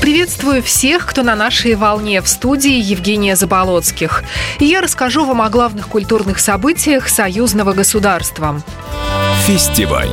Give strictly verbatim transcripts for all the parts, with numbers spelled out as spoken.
Приветствую всех, кто на нашей волне. В студии Евгения Заболотских. И я расскажу вам о главных культурных событиях союзного государства. Фестиваль.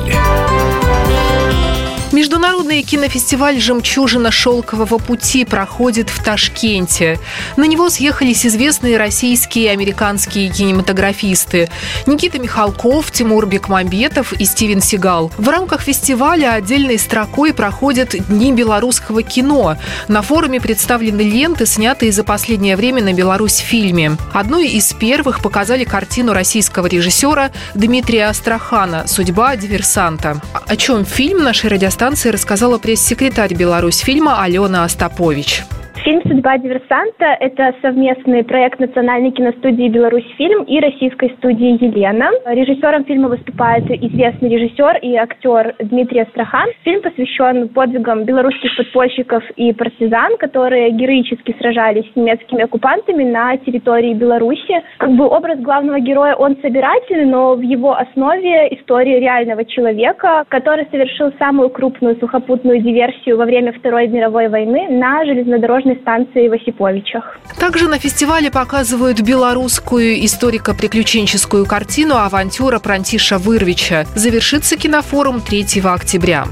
Международный кинофестиваль «Жемчужина шелкового пути» проходит в Ташкенте. На него съехались известные российские и американские кинематографисты Никита Михалков, Тимур Бекмамбетов и Стивен Сигал. В рамках фестиваля отдельной строкой проходят Дни белорусского кино. На форуме представлены ленты, снятые за последнее время на «Беларусьфильме». Одной из первых показали картину российского режиссера Дмитрия Астрахана «Судьба диверсанта». О чем фильм, нашей радиостанции рассказала пресс-секретарь «Беларусьфильма» Алена Остапович. Фильм «Судьба диверсанта» – это совместный проект национальной киностудии «Беларусьфильм» и российской студии «Елена». Режиссером фильма выступает известный режиссер и актер Дмитрий Астрахан. Фильм посвящен подвигам белорусских подпольщиков и партизан, которые героически сражались с немецкими оккупантами на территории Беларуси. Как бы образ главного героя, он собирательный, но в его основе история реального человека, который совершил самую крупную сухопутную диверсию во время Второй мировой войны на железнодорожной станции в Осиповичах. Также на фестивале показывают белорусскую историко-приключенческую картину «Авантюра Прантиша Вырвича». Завершится кинофорум третьего октября.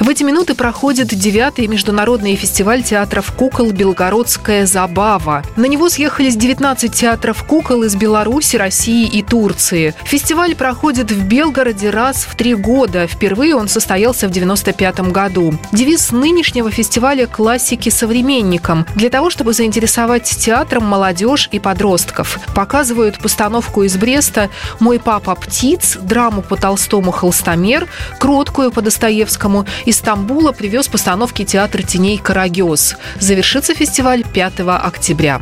В эти минуты проходит девятый международный фестиваль театров кукол «Белгородская забава». На него съехались девятнадцать театров кукол из Беларуси, России и Турции. Фестиваль проходит в Белгороде раз в три года. Впервые он состоялся в девяносто пятом году. Девиз нынешнего фестиваля – «Классики современникам», для того, чтобы заинтересовать театром молодежь и подростков. Показывают постановку из Бреста «Мой папа птиц», драму по Толстому «Холстомер», «Кроткую» по Достоевскому. Из Стамбула привез постановки театра теней «Карагез». Завершится фестиваль пятого октября.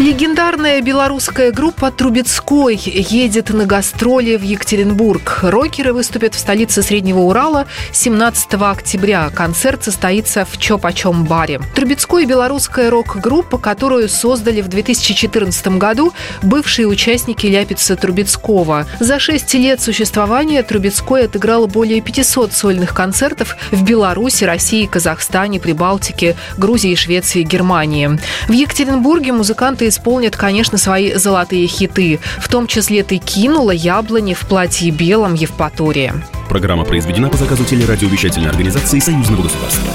Легендарная белорусская группа «Трубецкой» едет на гастроли в Екатеринбург. Рокеры выступят в столице Среднего Урала семнадцатого октября. Концерт состоится в Чопачом баре. «Трубецкой» – белорусская рок-группа, которую создали в две тысячи четырнадцатом году бывшие участники Ляпица Трубецкого. За шесть лет существования «Трубецкой» отыграла более пятьсот сольных концертов в Беларуси, России, Казахстане, Прибалтике, Грузии, Швеции, Германии. В Екатеринбурге музыканты исполнят, конечно, свои золотые хиты. В том числе «Ты кинула», «Яблони», «В платье белом», «Евпатория». Программа произведена по заказу телерадиовещательной организации Союзного государства.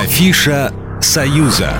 Афиша «Союза».